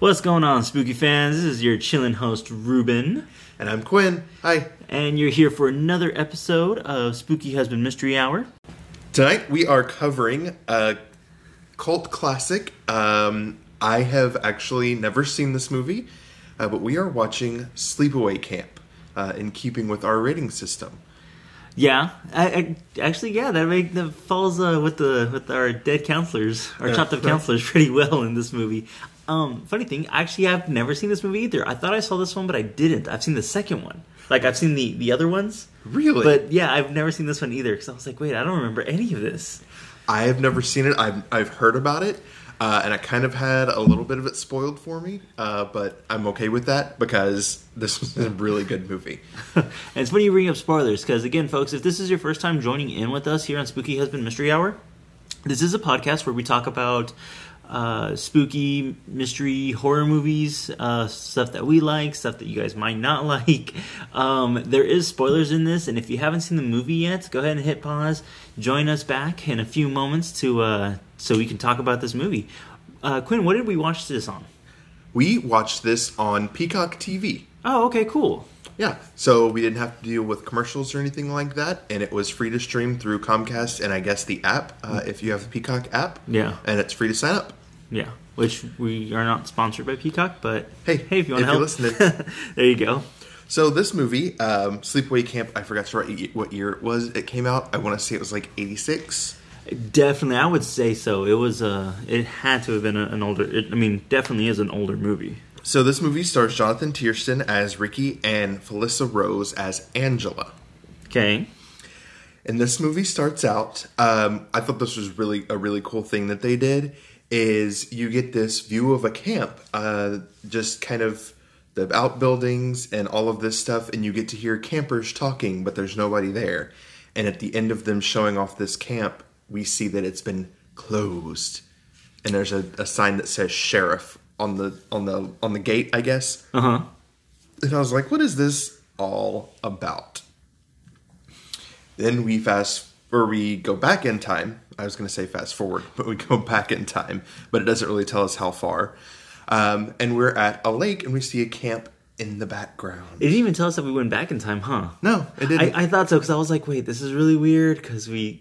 What's going on, spooky fans? This is your chillin' host, Ruben. And I'm Quinn. Hi. And you're here for another episode of Spooky Husband Mystery Hour. Tonight we are covering a cult classic. I have actually never seen this movie, but we are watching Sleepaway Camp, in keeping with our rating system. Yeah, I actually, that falls with our dead counselors, our chopped up counselors, pretty well in this movie. Funny thing, actually, I've never seen this movie either. I thought I saw this one, but I didn't. I've seen the second one. Like, I've seen the other ones. Really? But, yeah, I've never seen this one either, because I was like, wait, I don't remember any of this. I have never seen it. I've heard about it, and I kind of had a little bit of it spoiled for me, but I'm okay with that, because this was a really good movie. And it's funny you bring up spoilers, because, again, folks, if this is your first time joining in with us here on Spooky Husband Mystery Hour, this is a podcast where we talk about spooky, mystery, horror movies, stuff that we like, stuff that you guys might not like. There is spoilers in this, and if you haven't seen the movie yet, go ahead and hit pause. Join us back in a few moments to so we can talk about this movie. Quinn, what did we watch this on? We watched this on Peacock TV. Oh, okay, cool. Yeah, so we didn't have to deal with commercials or anything like that, and it was free to stream through Comcast and I guess the app, if you have the Peacock app. Yeah. And it's free to sign up. Yeah, which we are not sponsored by Peacock, but hey if you want to help. You're listening. There you go. So this movie, Sleepaway Camp, I forgot to write what year it was. It came out, I want to say it was like 86. Definitely, I would say so. It was, it had to have been an older, definitely is an older movie. So this movie stars Jonathan Tiersten as Ricky and Felissa Rose as Angela. Okay. And this movie starts out, I thought this was a really cool thing that they did, is you get this view of a camp, just kind of the outbuildings and all of this stuff, and you get to hear campers talking, but there's nobody there. And at the end of them showing off this camp, we see that it's been closed. And there's a sign that says Sheriff on the gate, I guess. Uh-huh. And I was like, what is this all about? Then we go back in time. I was going to say fast forward, but we go back in time. But it doesn't really tell us how far. And we're at a lake, and we see a camp in the background. It didn't even tell us that we went back in time, huh? No, it didn't. I thought so, because I was like, wait, this is really weird, because the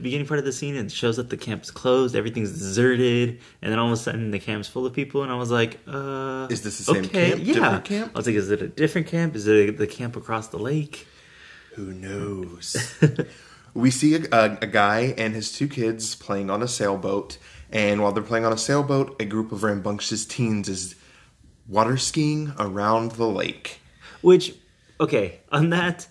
beginning part of the scene, it shows that the camp's closed, everything's deserted, and then all of a sudden the camp's full of people, and I was like, is this the same camp? Yeah. Different camp? I was like, is it a different camp? Is it the camp across the lake? Who knows? We see a guy and his two kids playing on a sailboat, and while they're playing on a sailboat, a group of rambunctious teens is water skiing around the lake. Which, okay, on that,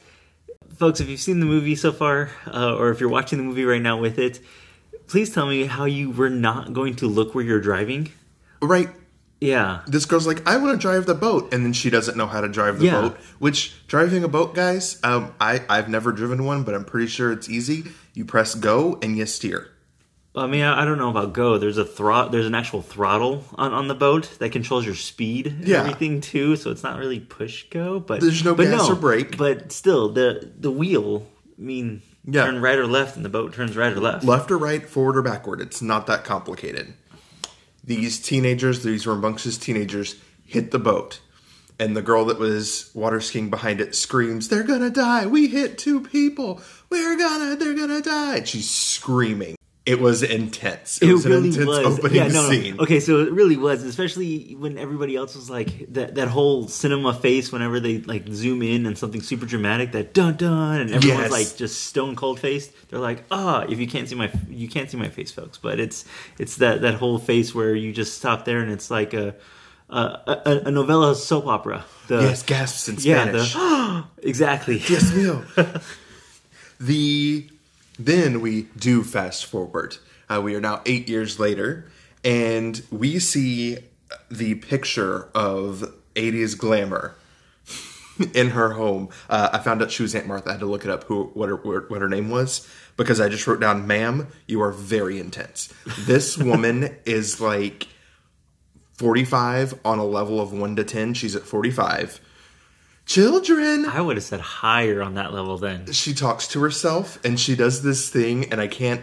folks, if you've seen the movie so far, or if you're watching the movie right now with it, please tell me how you were not going to look where you're driving. Right. Yeah. This girl's like, I want to drive the boat. And then she doesn't know how to drive the boat. Which, driving a boat, guys, I've never driven one, but I'm pretty sure it's easy. You press go and you steer. I mean, I don't know about go. There's There's an actual throttle on the boat that controls your speed and everything, too. So it's not really push go. But there's no gas or brake. But still, the wheel, turn right or left, and the boat turns right or left. Left or right, forward or backward. It's not that complicated. These rambunctious teenagers, hit the boat. And the girl that was water skiing behind it screams, they're gonna die! We hit two people! They're gonna die! And she's screaming. It was intense. It was an intense opening scene. Okay, so it really was, especially when everybody else was like, that whole cinema face whenever they like zoom in on something super dramatic, that dun-dun, and everyone's like just stone cold faced. They're like, if you can't see my face, folks, but it's that whole face where you just stop there and it's like a novella soap opera. Gasps in Spanish. Exactly. Yes, mío. Then we do fast forward. We are now 8 years later, and we see the picture of 80s glamour in her home. I found out she was Aunt Martha. I had to look it up what her name was, because I just wrote down, ma'am, you are very intense. This woman is like 45 on a level of 1 to 10. She's at 45. Children. I would have said higher on that level then. She talks to herself and she does this thing, and I can't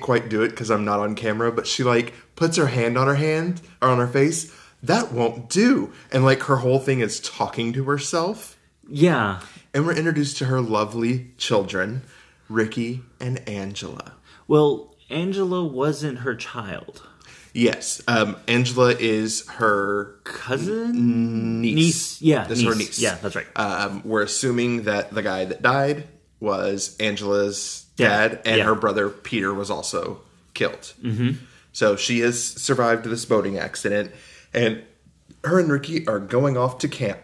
quite do it because I'm not on camera, but she like puts her hand on her face. that won't do. And like her whole thing is talking to herself. Yeah. And we're introduced to her lovely children, Ricky and Angela. Well, Angela wasn't her child. Yes. Angela is her... cousin? Niece. Yeah, that's her niece. Yeah, that's right. We're assuming that the guy that died was Angela's dad, and her brother Peter was also killed. Mm-hmm. So she has survived this boating accident, and her and Ricky are going off to camp.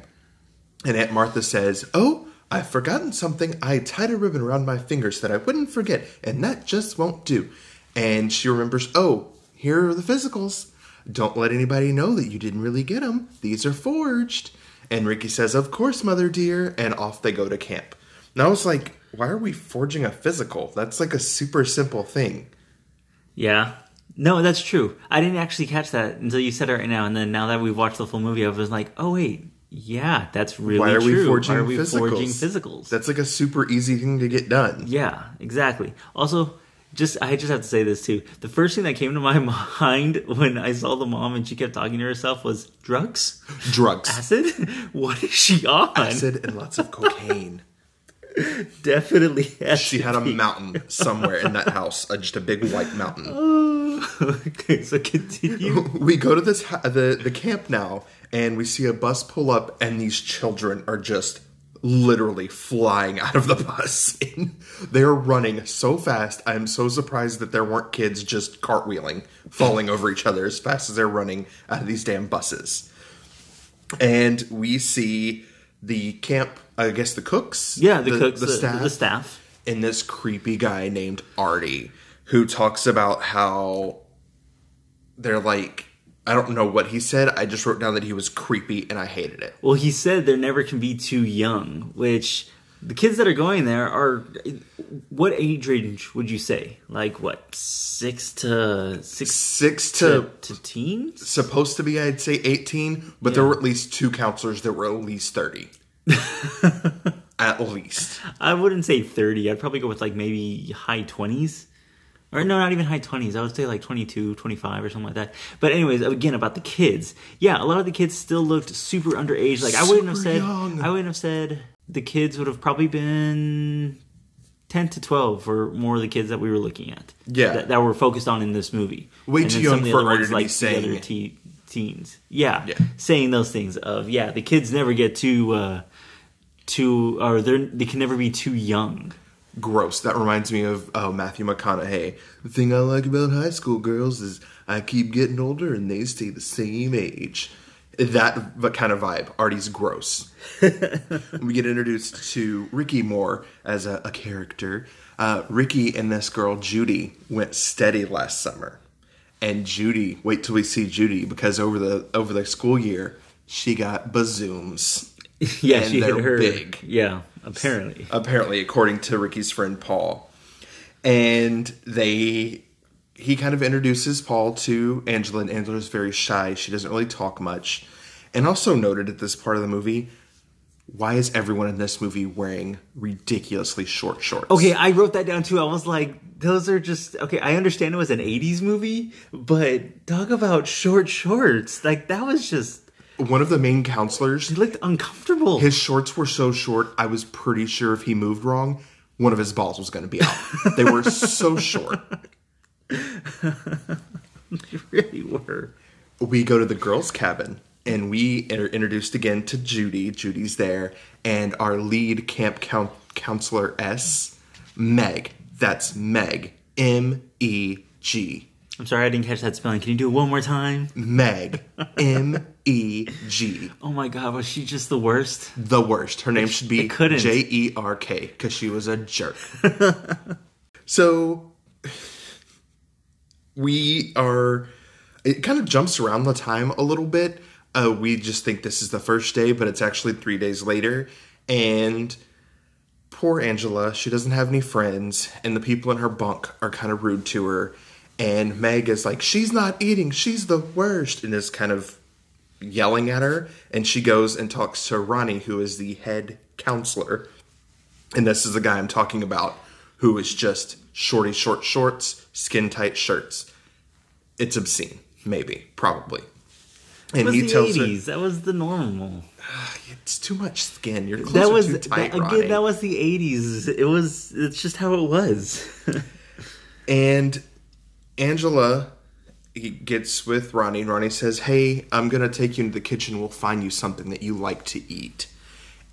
And Aunt Martha says, "Oh, I've forgotten something. I tied a ribbon around my fingers that I wouldn't forget, and that just won't do." And she remembers, "Oh, here are the physicals. Don't let anybody know that you didn't really get them. These are forged." And Ricky says, "Of course, Mother dear." And off they go to camp. And I was like, why are we forging a physical? That's like a super simple thing. Yeah. No, that's true. I didn't actually catch that until you said it right now. And then now that we've watched the full movie, I was like, oh, wait. Yeah, that's really true. Why are we forging physicals? That's like a super easy thing to get done. Yeah, exactly. Also, I just have to say this too. The first thing that came to my mind when I saw the mom and she kept talking to herself was drugs. Drugs. Acid? What is she on? Acid and lots of cocaine. Definitely acid. She had a mountain somewhere in that house. Just a big white mountain. Okay, so continue. We go to this the camp now. And we see a bus pull up, and these children are just literally flying out of the bus. They're running so fast. I'm so surprised that there weren't kids just cartwheeling, falling over each other as fast as they're running out of these damn buses. And we see the camp, I guess the cooks? Yeah, the staff. And this creepy guy named Artie, who talks about how they're like... I don't know what he said. I just wrote down that he was creepy and I hated it. Well, he said there never can be too young, which the kids that are going there are... What age range would you say? Like what? Six to teens? Supposed to be, I'd say 18, but there were at least two counselors that were at least 30. At least. I wouldn't say 30. I'd probably go with like maybe high 20s. Or no, not even high 20s. I would say like 22, 25 or something like that. But anyways, again, about the kids. Yeah, a lot of the kids still looked super underage. Like I wouldn't have said the kids would have probably been 10 to 12 or more of the kids that we were looking at. Yeah. That were focused on in this movie. Way too young for her to be saying the other teens. Yeah. Saying those things of, the kids never get they can never be too young. Gross. That reminds me of Matthew McConaughey. The thing I like about high school girls is I keep getting older and they stay the same age. That kind of vibe. Artie's gross. We get introduced to Ricky Moore as a character. Ricky and this girl, Judy, went steady last summer. And Judy, wait till we see Judy, because over the school year, she got bazooms. Yeah, and she hit her big. Yeah. Apparently, according to Ricky's friend Paul. And he kind of introduces Paul to Angela, and Angela's very shy. She doesn't really talk much. And also noted at this part of the movie, why is everyone in this movie wearing ridiculously short shorts? Okay, I wrote that down too. I was like, those are just... Okay, I understand it was an 80s movie, but talk about short shorts. Like, that was just... One of the main counselors... He looked uncomfortable. His shorts were so short, I was pretty sure if he moved wrong, one of his balls was going to be out. They were so short. They really were. We go to the girls' cabin, and we are introduced again to Judy. Judy's there. And our lead camp counselor S, Meg. That's Meg. M-E-G. I'm sorry, I didn't catch that spelling. Can you do it one more time? Meg. M-E-G. Oh, my God. Was she just the worst? The worst. Her name should be J-E-R-K, because she was a jerk. So, it kind of jumps around the time a little bit. We just think this is the first day, but it's actually 3 days later. And... poor Angela. She doesn't have any friends. And the people in her bunk are kind of rude to her. And Meg is like, she's not eating. She's the worst. And is kind of yelling at her. And she goes and talks to Ronnie, who is the head counselor. And this is the guy I'm talking about, who is just shorty short shorts, skin tight shirts. It's obscene. Maybe. Probably. And was he the tells 80s. Her, that was the normal. It's too much skin. Your clothes are too tight. That was the 80s. It's just how it was. And Angela gets with Ronnie, and Ronnie says, "Hey, I'm gonna take you into the kitchen. We'll find you something that you like to eat."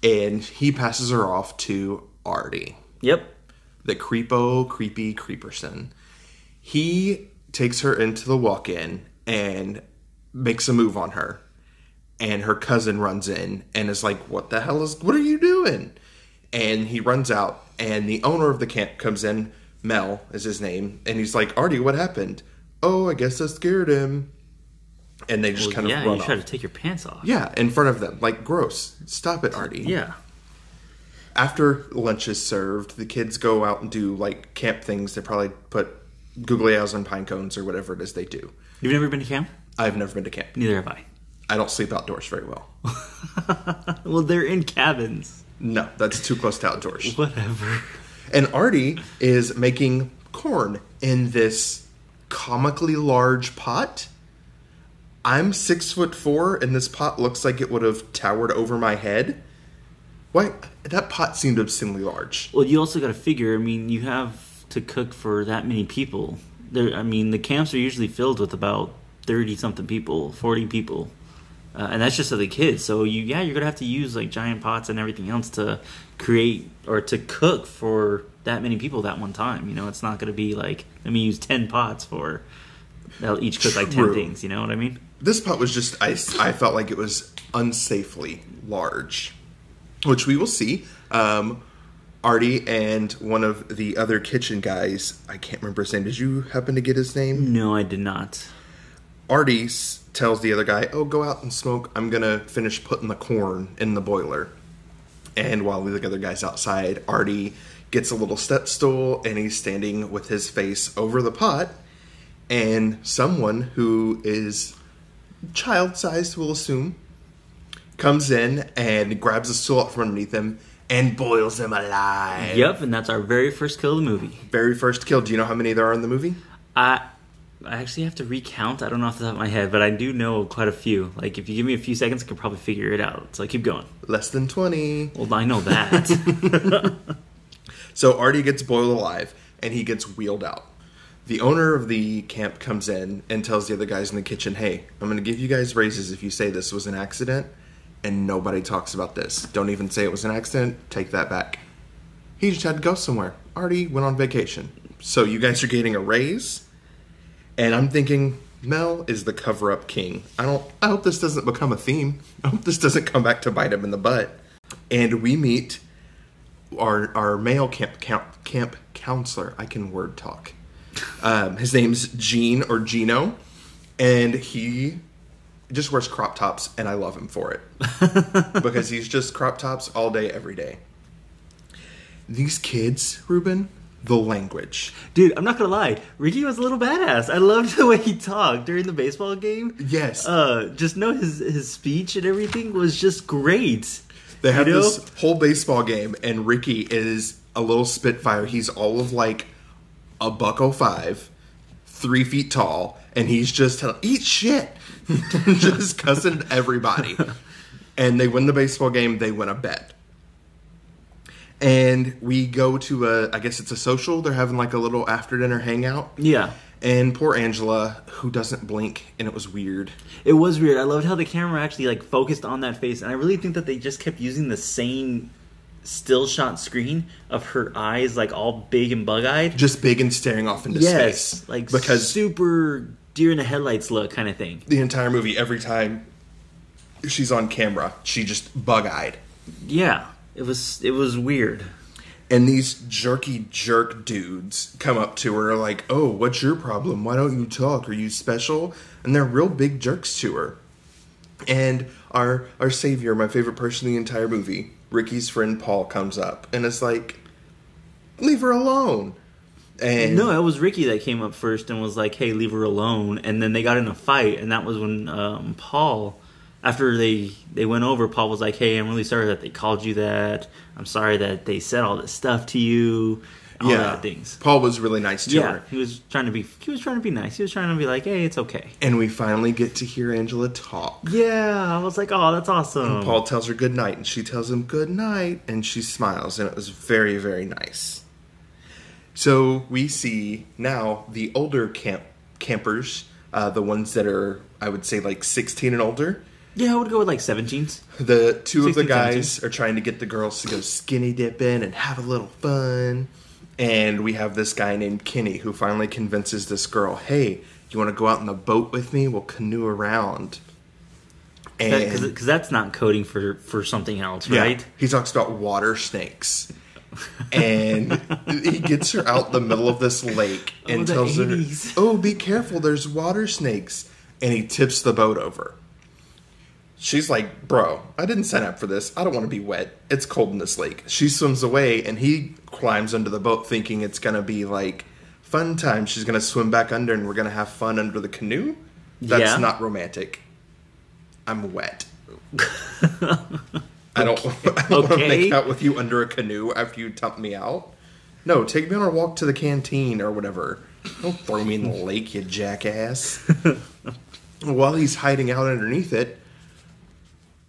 And he passes her off to Artie. Yep. The creepy creeperson. He takes her into the walk-in and makes a move on her. And her cousin runs in and is like, what are you doing? And he runs out, and the owner of the camp comes in. Mel is his name. And he's like, "Artie, what happened?" "Oh, I guess I scared him." And they just kind of run off. Yeah, you try to take your pants off. Yeah, in front of them. Like, gross. Stop it, Artie. Yeah. After lunch is served, the kids go out and do, like, camp things. They probably put googly eyes on pine cones or whatever it is they do. You've never been to camp? I've never been to camp. Neither have I. I don't sleep outdoors very well. Well, they're in cabins. No, that's too close to outdoors. Whatever. And Artie is making corn in this comically large pot. I'm 6'4", and this pot looks like it would have towered over my head. Why? That pot seemed obscenely large. Well, you also got to figure, I mean, you have to cook for that many people. The camps are usually filled with about 30-something people, 40 people. And that's just for the kids. So, you're going to have to use, like, giant pots and everything else to create or to cook for that many people that one time. You know, it's not going to be, like, let me use 10 pots for, they'll each cook, like, 10 things. You know what I mean? This pot was just, I felt like it was unsafely large, which we will see. Artie and one of the other kitchen guys, I can't remember his name. Did you happen to get his name? No, I did not. Artie tells the other guy, "Oh, go out and smoke. I'm going to finish putting the corn in the boiler." And while the other guy's outside, Artie gets a little step stool, and he's standing with his face over the pot. And someone who is child-sized, we'll assume, comes in and grabs a stool out from underneath him and boils him alive. Yep, and that's our very first kill of the movie. Very first kill. Do you know how many there are in the movie? I actually have to recount. I don't know off the top of my head, but I do know quite a few. Like, if you give me a few seconds, I could probably figure it out. So I keep going. Less than 20. Well, I know that. So Artie gets boiled alive, and he gets wheeled out. The owner of the camp comes in and tells the other guys in the kitchen, "Hey, I'm going to give you guys raises if you say this was an accident, and nobody talks about this. Don't even say it was an accident. Take that back." He just had to go somewhere. Artie went on vacation. So you guys are getting a raise? And I'm thinking, Mel is the cover-up king. I hope this doesn't become a theme. I hope this doesn't come back to bite him in the butt. And we meet our male camp counselor. I can word talk. His name's Gene or Gino. And he just wears crop tops, and I love him for it. Because he's just crop tops all day, every day. These kids, Ruben... the language. Dude, I'm not going to lie. Ricky was a little badass. I loved the way he talked during the baseball game. Yes. His speech and everything was just great. They have this whole baseball game, and Ricky is a little spitfire. He's all of like a buck 05, 3 feet tall, and he's just eat shit. Just cussing everybody. And they win the baseball game. They win a bet. And we go to I guess it's a social. They're having like a little after-dinner hangout. Yeah. And poor Angela, who doesn't blink, and it was weird. It was weird. I loved how the camera actually like focused on that face. And I really think that they just kept using the same still shot screen of her eyes, like all big and bug-eyed. Just big and staring off into space. Like because super deer in the headlights look kind of thing. The entire movie, every time she's on camera, she just bug-eyed. Yeah. It was weird. And these jerk dudes come up to her like, "Oh, what's your problem? Why don't you talk? Are you special?" And they're real big jerks to her. And our savior, my favorite person in the entire movie, Ricky's friend Paul, comes up and is like, "Leave her alone." And no, it was Ricky that came up first and was like, "Hey, leave her alone." And then they got in a fight, and that was when Paul... after they went over, Paul was like, "Hey, I'm really sorry that they called you that. I'm sorry that they said all this stuff to you." all the other things. Paul was really nice to her. He was trying to be nice. He was trying to be like, hey, it's okay. And we finally get to hear Angela talk. Yeah, I was like, oh, that's awesome. And Paul tells her good night, and she tells him good night, and she smiles, and it was very, very nice. So we see now the older campers, the ones that are, I would say, like 16 and older. Yeah, I would go with like 17s. The two 16, of the guys 17. Are trying to get the girls to go skinny dipping and have a little fun. And we have this guy named Kenny who finally convinces this girl, hey, you want to go out in the boat with me? We'll canoe around. Because that's not coding for something else, right? Yeah, he talks about water snakes. And he gets her out in the middle of this lake and tells her, oh, be careful, there's water snakes. And he tips the boat over. She's like, bro, I didn't sign up for this. I don't want to be wet. It's cold in this lake. She swims away, and he climbs under the boat thinking it's going to be like fun time. She's going to swim back under, and we're going to have fun under the canoe. That's not romantic. I'm wet. I don't want to make out with you under a canoe after you dump me out. No, take me on a walk to the canteen or whatever. Don't throw me in the lake, you jackass. While he's hiding out underneath it,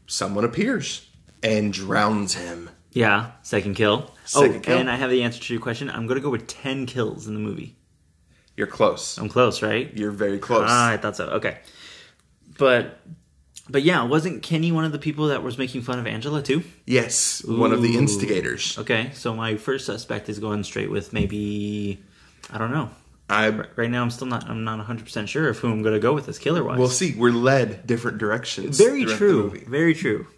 someone appears and drowns him. Yeah, second kill. Second kill. And I have the answer to your question. I'm going to go with 10 kills in the movie. You're close. I'm close, right? You're very close. Ah, I thought so. Okay. But yeah, wasn't Kenny one of the people that was making fun of Angela, too? Yes, one of the instigators. Okay, so my first suspect is going straight with maybe, I don't know. Right now, I'm not 100% sure of who I'm going to go with as killer-wise. We'll see. We're led different directions. Very true. Very true.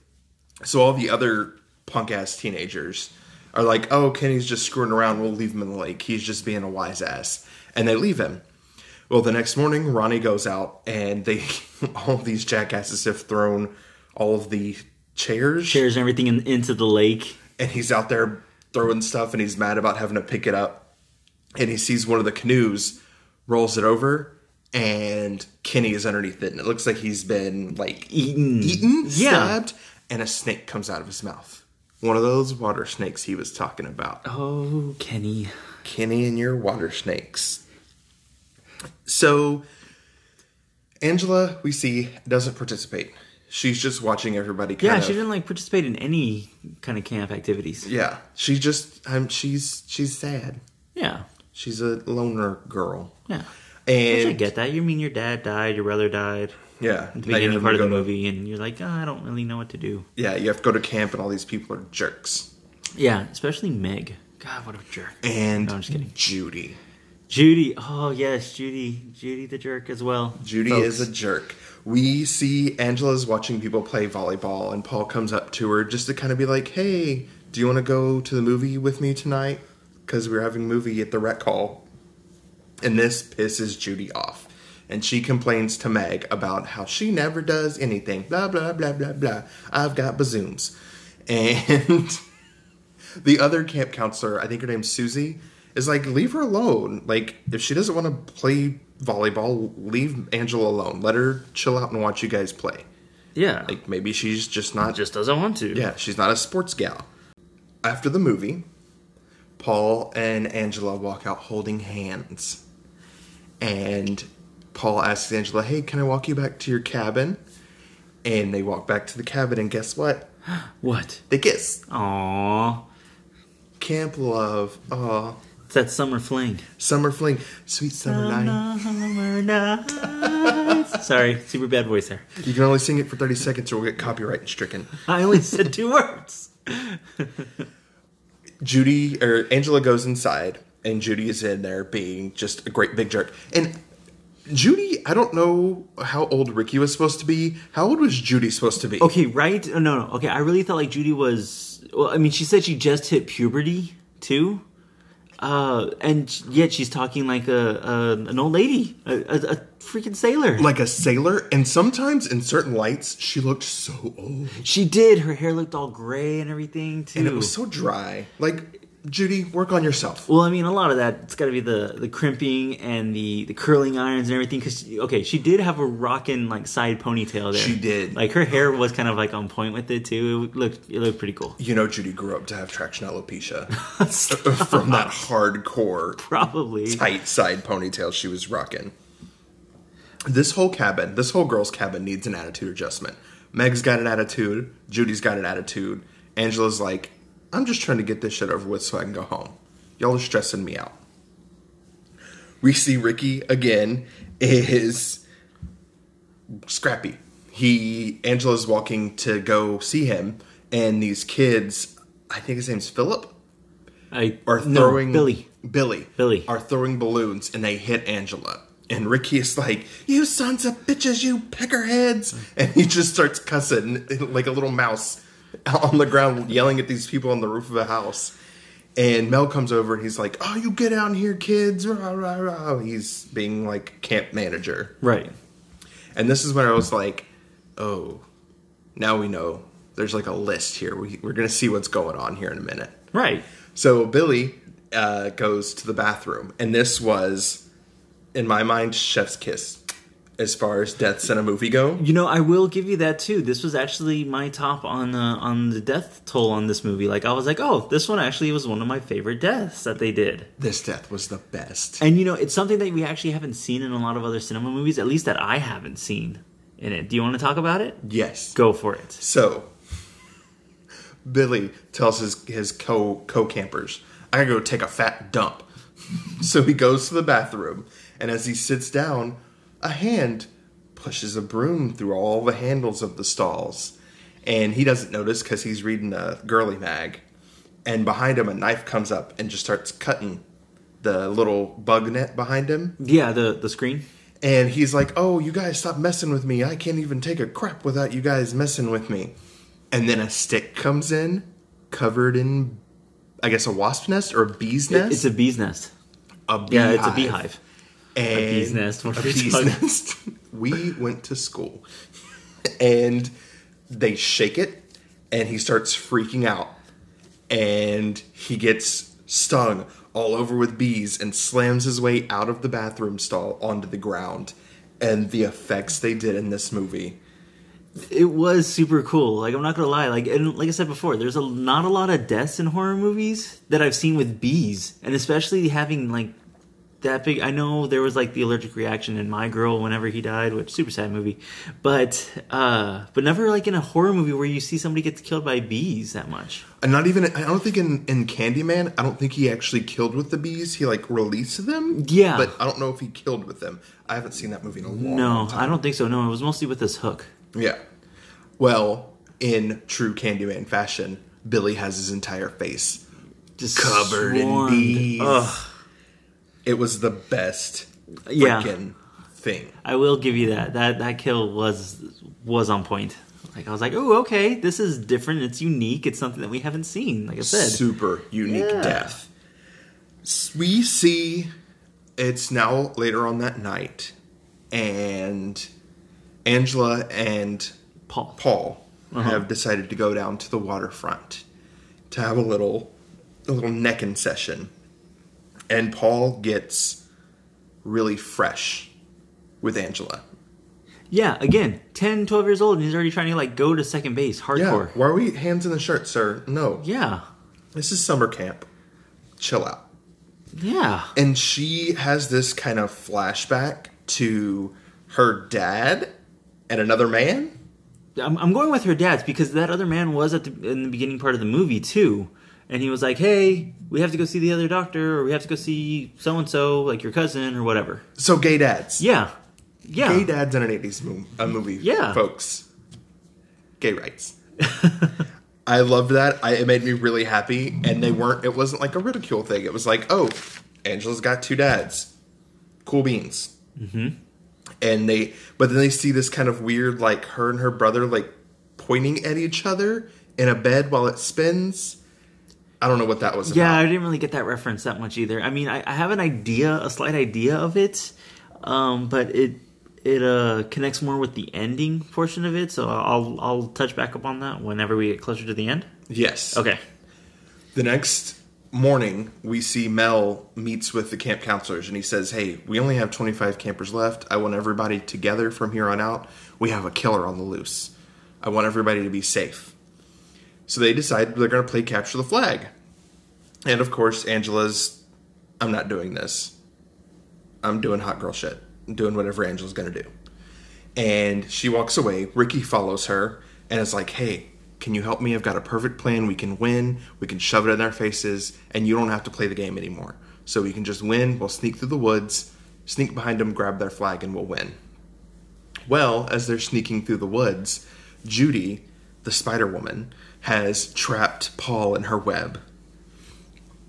So all the other punk-ass teenagers are like, oh, Kenny's just screwing around. We'll leave him in the lake. He's just being a wise ass. And they leave him. Well, the next morning, Ronnie goes out, and all these jackasses have thrown all of the chairs. Chairs and everything into the lake. And he's out there throwing stuff, and he's mad about having to pick it up. And he sees one of the canoes, rolls it over, and Kenny is underneath it. And it looks like he's been, like, eaten, stabbed, and a snake comes out of his mouth. One of those water snakes he was talking about. Oh, Kenny. Kenny and your water snakes. So, Angela, we see, doesn't participate. She's just watching everybody kind of... Yeah, she didn't, like, participate in any kind of camp activities. Yeah. She just... she's sad. Yeah. She's a loner girl. Yeah. And... Which I get that. You mean your dad died, your brother died. Yeah. At the beginning of the movie, and you're like, oh, I don't really know what to do. Yeah, you have to go to camp, and all these people are jerks. Yeah, especially Meg. God, what a jerk. And... No, I'm just kidding. Judy. Oh, yes. Judy the jerk as well. Judy is a jerk. We see Angela's watching people play volleyball, and Paul comes up to her just to kind of be like, hey, do you want to go to the movie with me tonight? Because we're having a movie at the rec hall. And this pisses Judy off. And she complains to Meg about how she never does anything. Blah, blah, blah, blah, blah. I've got bazooms. And the other camp counselor, I think her name's Susie, is like, leave her alone. Like, if she doesn't want to play volleyball, leave Angela alone. Let her chill out and watch you guys play. Yeah. Like, maybe she's just not... Just doesn't want to. Yeah, she's not a sports gal. After the movie, Paul and Angela walk out holding hands. And Paul asks Angela, hey, can I walk you back to your cabin? And they walk back to the cabin, and guess what? What? They kiss. Aww. Camp love. Aww. It's that summer fling. Summer fling. Sweet summer night. Summer night. Sorry, super bad voice there. You can only sing it for 30 seconds or we'll get copyright stricken. I only said two words. Angela goes inside, and Judy is in there being just a great big jerk. And Judy, I don't know how old Ricky was supposed to be. How old was Judy supposed to be? Okay, right? No. Okay, I really thought like Judy was... Well, I mean, she said she just hit puberty, too. And yet she's talking like an old lady, a freaking sailor. Like a sailor. And sometimes in certain lights, she looked so old. She did. Her hair looked all gray and everything, too. And it was so dry. Like, Judy, work on yourself. Well, I mean, a lot of that, it's got to be the crimping and the curling irons and everything. Because, okay, she did have a rockin' like, side ponytail there. She did. Like, her hair was kind of, like, on point with it, too. It looked pretty cool. You know, Judy grew up to have traction alopecia. From that hardcore, probably tight side ponytail she was rocking. This whole girl's cabin needs an attitude adjustment. Meg's got an attitude. Judy's got an attitude. Angela's like, I'm just trying to get this shit over with so I can go home. Y'all are stressing me out. We see Ricky again is scrappy. Angela's walking to go see him, and these kids, I think his name's Philip, Billy, are throwing balloons, and they hit Angela. And Ricky is like, you sons of bitches, you peckerheads. And he just starts cussing like a little mouse out on the ground, yelling at these people on the roof of a house. And Mel comes over and he's like, oh, you get down here, kids. Rah, rah, rah. He's being like camp manager. Right. And this is when I was like, oh, now we know. There's like a list here. We're going to see what's going on here in a minute. Right. So Billy goes to the bathroom. And this was, in my mind, chef's kiss as far as deaths in a movie go. You know, I will give you that too. This was actually my top on the death toll on this movie. Like, I was like, oh, this one actually was one of my favorite deaths that they did. This death was the best. And, you know, it's something that we actually haven't seen in a lot of other cinema movies, at least that I haven't seen in it. Do you want to talk about it? Yes. Go for it. So, Billy tells his co-campers, I gotta go take a fat dump. So he goes to the bathroom. And as he sits down, a hand pushes a broom through all the handles of the stalls. And he doesn't notice because he's reading a girly mag. And behind him, a knife comes up and just starts cutting the little bug net behind him. Yeah, the screen. And he's like, oh, you guys stop messing with me. I can't even take a crap without you guys messing with me. And then a stick comes in covered in, I guess, a wasp nest or a bee's nest. It's a bee's nest. A beehive. Yeah, it's a beehive. And a bee's nest. We went to school, and they shake it, and he starts freaking out, and he gets stung all over with bees and slams his way out of the bathroom stall onto the ground. And the effects they did in this movie, it was super cool. Like, I'm not gonna lie. Like, and like I said before, there's not a lot of deaths in horror movies that I've seen with bees, and especially having like that big. I know there was like the allergic reaction in My Girl whenever he died, which super sad movie, but never like in a horror movie where you see somebody gets killed by bees that much. And not even, I don't think in Candyman, I don't think he actually killed with the bees. He like released them. Yeah, but I don't know if he killed with them. I haven't seen that movie in a long time. I don't think so. No, it was mostly with this hook. Yeah. Well, in true Candyman fashion, Billy has his entire face just covered in bees. Ugh. It was the best freaking thing. I will give you that. That kill was on point. Like, I was like, oh, okay, this is different. It's unique. It's something that we haven't seen, like I said. Super unique death. We see it's now later on that night, and Angela and Paul have decided to go down to the waterfront to have a little necking session. And Paul gets really fresh with Angela. Yeah, again, 10, 12 years old, and he's already trying to, like, go to second base, hardcore. Yeah. Why are we hands in the shirt, sir? No. Yeah. This is summer camp. Chill out. Yeah. And she has this kind of flashback to her dad and another man. I'm going with her dad's because that other man was in the beginning part of the movie, too. And he was like, hey, we have to go see the other doctor, or we have to go see so-and-so, like your cousin, or whatever. So gay dads. Yeah. Yeah. Gay dads in an 80s movie, folks. Gay rights. I loved that. It made me really happy. And it wasn't like a ridicule thing. It was like, oh, Angela's got two dads. Cool beans. Mm-hmm. And but then they see this kind of weird, like, her and her brother, like, pointing at each other in a bed while it spins. I don't know what that was about. Yeah, I didn't really get that reference that much either. I mean, I have a slight idea of it, but it connects more with the ending portion of it, so I'll touch back up on that whenever we get closer to the end. Yes. Okay. The next morning, we see Mel meets with the camp counselors, and he says, hey, we only have 25 campers left. I want everybody together from here on out. We have a killer on the loose. I want everybody to be safe. So they decide they're going to play Capture the Flag. And, of course, Angela's, I'm not doing this. I'm doing hot girl shit. I'm doing whatever Angela's going to do. And she walks away. Ricky follows her and is like, hey, can you help me? I've got a perfect plan. We can win. We can shove it in their faces. And you don't have to play the game anymore. So we can just win. We'll sneak through the woods, sneak behind them, grab their flag, and we'll win. Well, as they're sneaking through the woods, Judy, the Spider Woman, has trapped Paul in her web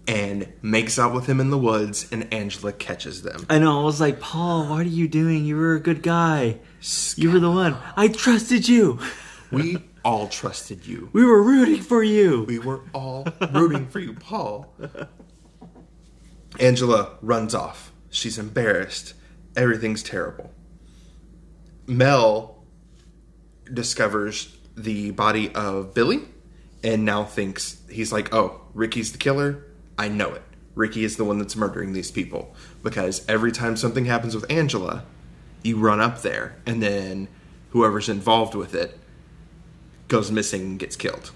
and makes out with him in the woods, and Angela catches them. I know. I was like, Paul, what are you doing? You were a good guy. Scout. You were the one. I trusted you. We all trusted you. We were rooting for you. We were all rooting for you, Paul. Angela runs off. She's embarrassed. Everything's terrible. Mel discovers the body of Billy and now thinks, he's like, oh, Ricky's the killer. I know it. Ricky is the one that's murdering these people. Because every time something happens with Angela, you run up there, and then whoever's involved with it goes missing and gets killed.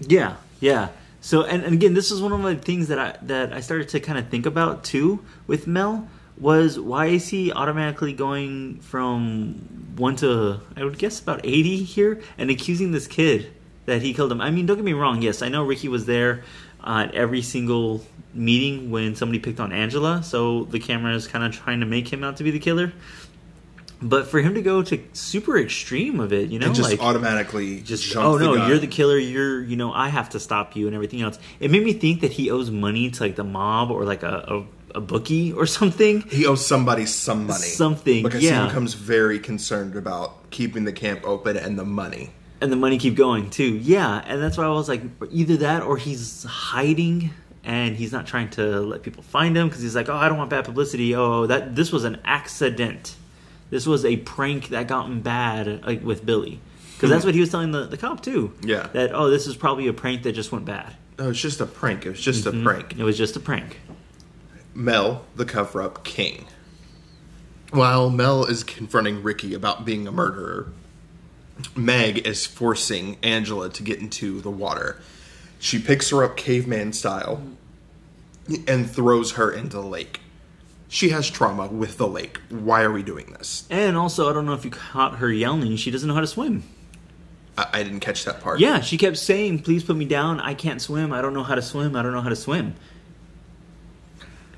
Yeah, yeah. So, and again, this is one of the things that I started to kind of think about, too, with Mel, was why is he automatically going from 1 to, I would guess, about 80 here, and accusing this kid that he killed him. I mean, don't get me wrong. Yes, I know Ricky was there at every single meeting when somebody picked on Angela, so the camera is kind of trying to make him out to be the killer. But for him to go to super extreme of it, you know, and just like automatically just oh no, you're the killer, you're, you know, I have to stop you and everything else. It made me think that he owes money to like the mob or like a bookie or something. He owes somebody some money. Something, because yeah. He becomes very concerned about keeping the camp open and the money. And the money keep going, too. Yeah, and that's why I was like, either that or he's hiding and he's not trying to let people find him because he's like, oh, I don't want bad publicity. Oh, this was an accident. This was a prank that got him bad, like, with Billy. Because that's what he was telling the cop, too. Yeah. That, oh, this is probably a prank that just went bad. Oh, it's just a prank. It was just a prank. It was just a prank. Mel, the cover-up king. While Mel is confronting Ricky about being a murderer, Meg is forcing Angela to get into the water. She picks her up caveman style and throws her into the lake. She has trauma with the lake. Why are we doing this? And also, I don't know if you caught her yelling. She doesn't know how to swim. I didn't catch that part. Yeah, she kept saying, please put me down. I can't swim. I don't know how to swim. I don't know how to swim.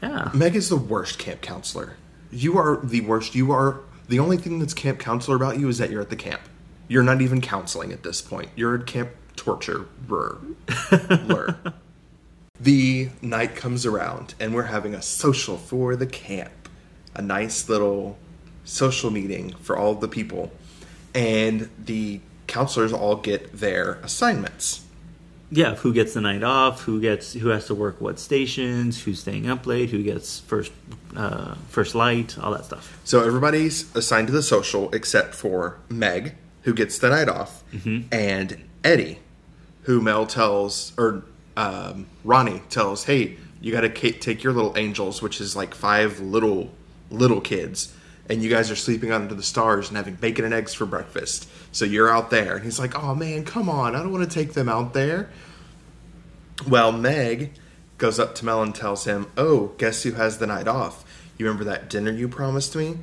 Yeah. Meg is the worst camp counselor. You are the worst. You are the only thing that's camp counselor about you is that you're at the camp. You're not even counseling at this point. You're a camp torturer. The night comes around, and we're having a social for the camp. A nice little social meeting for all the people. And the counselors all get their assignments. Yeah, who gets the night off, who has to work what stations, who's staying up late, who gets first light, all that stuff. So everybody's assigned to the social except for Meg, who gets the night off, and Eddie, who Mel tells, or Ronnie tells, hey, you got to take your little angels, which is like 5 little kids, and you guys are sleeping under the stars and having bacon and eggs for breakfast. So you're out there. And he's like, oh, man, come on. I don't want to take them out there. Well, Meg goes up to Mel and tells him, oh, guess who has the night off? You remember that dinner you promised me?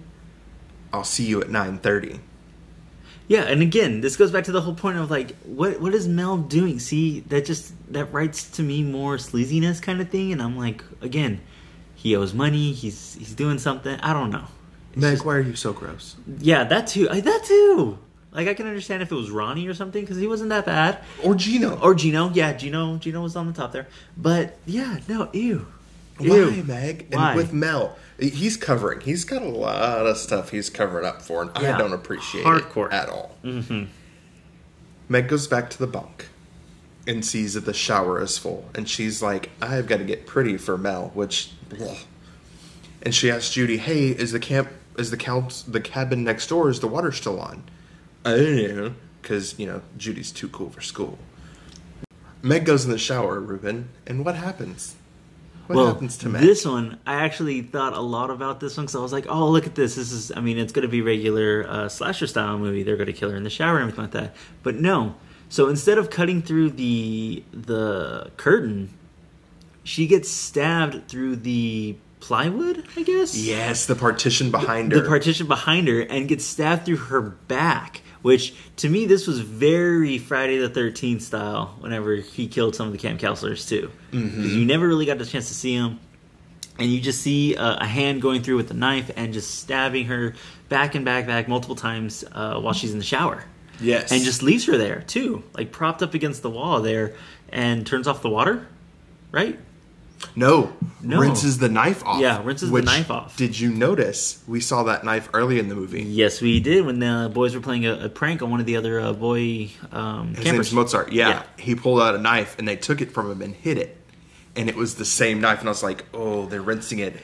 I'll see you at 9:30. Yeah, and again, this goes back to the whole point of, like, what is Mel doing? See, that writes to me more sleaziness kind of thing, and I'm like, again, he owes money, he's doing something, I don't know. Meg, why are you so gross? Yeah, that too! Like, I can understand if it was Ronnie or something, because he wasn't that bad. Or Gino. Gino was on the top there. But, yeah, no, ew. Why, Meg? Why? And with Mel, he's covering. He's got a lot of stuff he's covering up for, and yeah, I don't appreciate it at all. Mm-hmm. Meg goes back to the bunk and sees that the shower is full, and she's like, I've got to get pretty for Mel, which, bleh. And she asks Judy, hey, is the cabin next door, is the water still on? I don't know, because, you know, Judy's too cool for school. Meg goes in the shower, Ruben, and what happens? What happens to Meg? This one, I actually thought a lot about this one because I was like, oh, look at this. This is, I mean, it's going to be regular slasher style movie. They're going to kill her in the shower and everything like that. But no. So instead of cutting through the curtain, she gets stabbed through the plywood, I guess? Yes, the partition behind her. The partition behind her, and gets stabbed through her back. Which, to me, this was very Friday the 13th style whenever he killed some of the camp counselors, too. Mm-hmm. You never really got the chance to see him. And you just see a hand going through with a knife and just stabbing her back and back multiple times while she's in the shower. Yes. And just leaves her there, too. Like, propped up against the wall there and turns off the water, right? No. Rinses the knife off. Yeah, rinses the knife off. Did you notice we saw that knife early in the movie? Yes, we did, when the boys were playing a prank on one of the other boy campers. His name's Mozart. Yeah. He pulled out a knife, and they took it from him and hid it. And it was the same knife, and I was like, oh, they're rinsing it.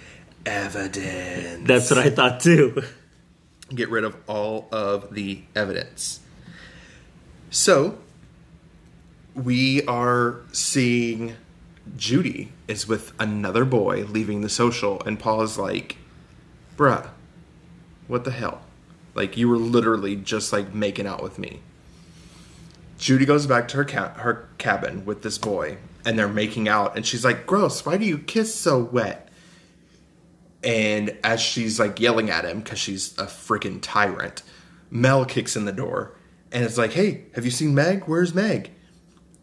Evidence. That's what I thought, too. Get rid of all of the evidence. So, we are seeing... Judy is with another boy leaving the social, and Paul is like, bruh, what the hell? Like, you were literally just, like, making out with me. Judy goes back to her cabin with this boy, and they're making out, and she's like, gross, why do you kiss so wet? And as she's, like, yelling at him because she's a freaking tyrant, Mel kicks in the door, and it's like, hey, have you seen Meg? Where's Meg?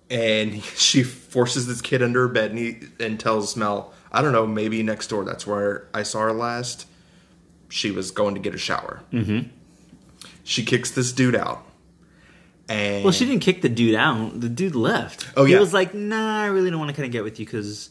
And she forces this kid under her bed and tells Mel, I don't know, maybe next door. That's where I saw her last. She was going to get a shower. Mm-hmm. She kicks this dude out. And well, she didn't kick the dude out. The dude left. Oh, yeah. He was like, nah, I really don't want to kind of get with you because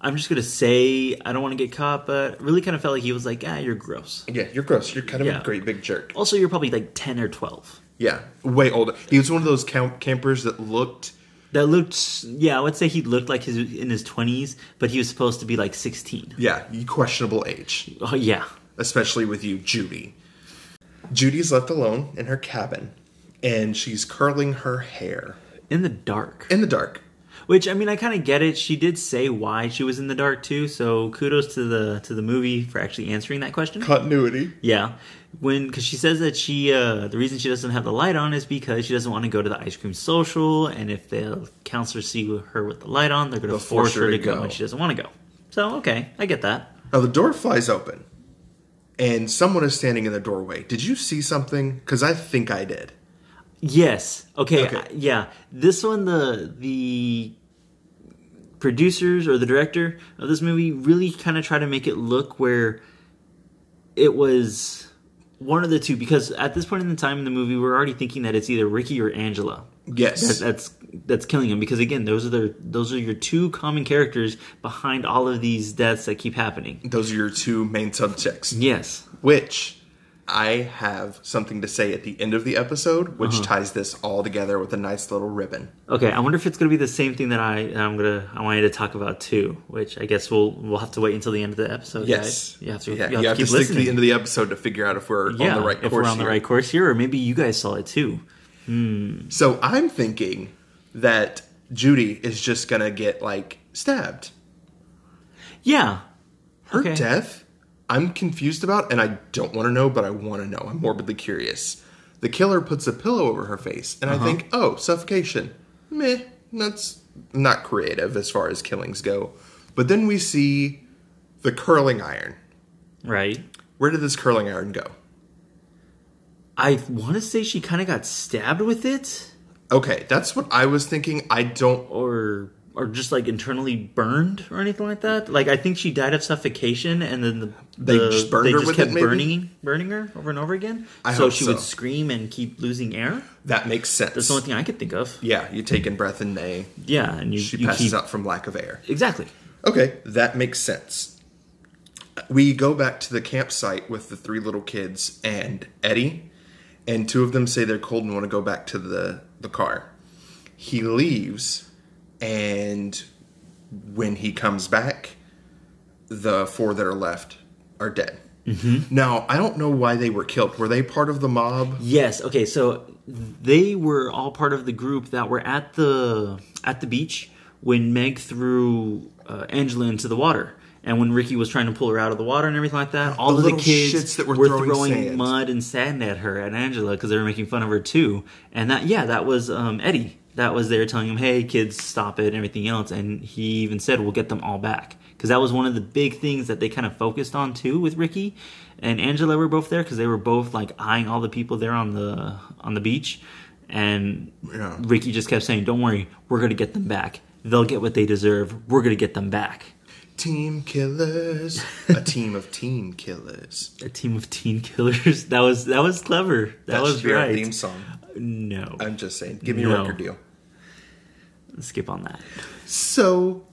I'm just going to say I don't want to get caught. But really kind of felt like he was like, ah, you're gross. Yeah, you're gross. You're kind of a great big jerk. Also, you're probably like 10 or 12. Yeah, way older. He was one of those campers that looked... I would say he looked like in his 20s, but he was supposed to be like 16. Yeah, questionable age. Oh, yeah. Especially with you, Judy. Judy's left alone in her cabin, and she's curling her hair. In the dark. Which, I mean, I kind of get it. She did say why she was in the dark, too, so kudos to the movie for actually answering that question. Continuity. Yeah. Because she says that the reason she doesn't have the light on is because she doesn't want to go to the ice cream social, and if the counselors see her with the light on, they're going to force her to go, and she doesn't want to go. So, okay, I get that. Now, the door flies open, and someone is standing in the doorway. Did you see something? Because I think I did. Yes. Okay. Yeah. This one, the producers or the director of this movie really kind of try to make it look where it was one of the two. Because at this point in the time in the movie, we're already thinking that it's either Ricky or Angela. Yes. That's killing him. Because again, those are your two common characters behind all of these deaths that keep happening. Those are your two main subjects. Yes. Which... I have something to say at the end of the episode, which ties this all together with a nice little ribbon. Okay, I wonder if it's going to be the same thing that I wanted to talk about too, which I guess we'll have to wait until the end of the episode. Yes, guys. You have to stick to the end of the episode to figure out if we're on the right course. If we're on the right course here, or maybe you guys saw it too. So I'm thinking that Judy is just going to get like stabbed. Yeah, her death. I'm confused about, and I don't want to know, but I want to know. I'm morbidly curious. The killer puts a pillow over her face, and I think, oh, suffocation. Meh, that's not creative as far as killings go. But then we see the curling iron. Right. Where did this curling iron go? I want to say she kind of got stabbed with it. Okay, that's what I was thinking. Or just, like, internally burned or anything like that? Like, I think she died of suffocation, and then they just kept burning her over and over again. So she would scream and keep losing air? That makes sense. That's the only thing I could think of. Yeah, you take in breath and they... Yeah, and she passes out from lack of air. Exactly. Okay, that makes sense. We go back to the campsite with the three little kids and Eddie, and two of them say they're cold and want to go back to the car. He leaves... And when he comes back, the four that are left are dead. Mm-hmm. Now, I don't know why they were killed. Were they part of the mob? Yes. Okay, so they were all part of the group that were at the beach when Meg threw Angela into the water. And when Ricky was trying to pull her out of the water and everything like that, all of the kids that were throwing mud and sand at her, at Angela, because they were making fun of her too. And that was Eddie. That was there telling him, hey, kids, stop it, and everything else. And he even said, we'll get them all back. Because that was one of the big things that they kind of focused on too with Ricky and Angela were both there, because they were both like eyeing all the people there on the beach. And yeah. Ricky just kept saying, don't worry, we're going to get them back. They'll get what they deserve. We're going to get them back. Team killers. A team of teen killers. A team of teen killers. That was clever. That was right. That's your theme song. No. I'm just saying. Give me a record deal. Let's skip on that. So,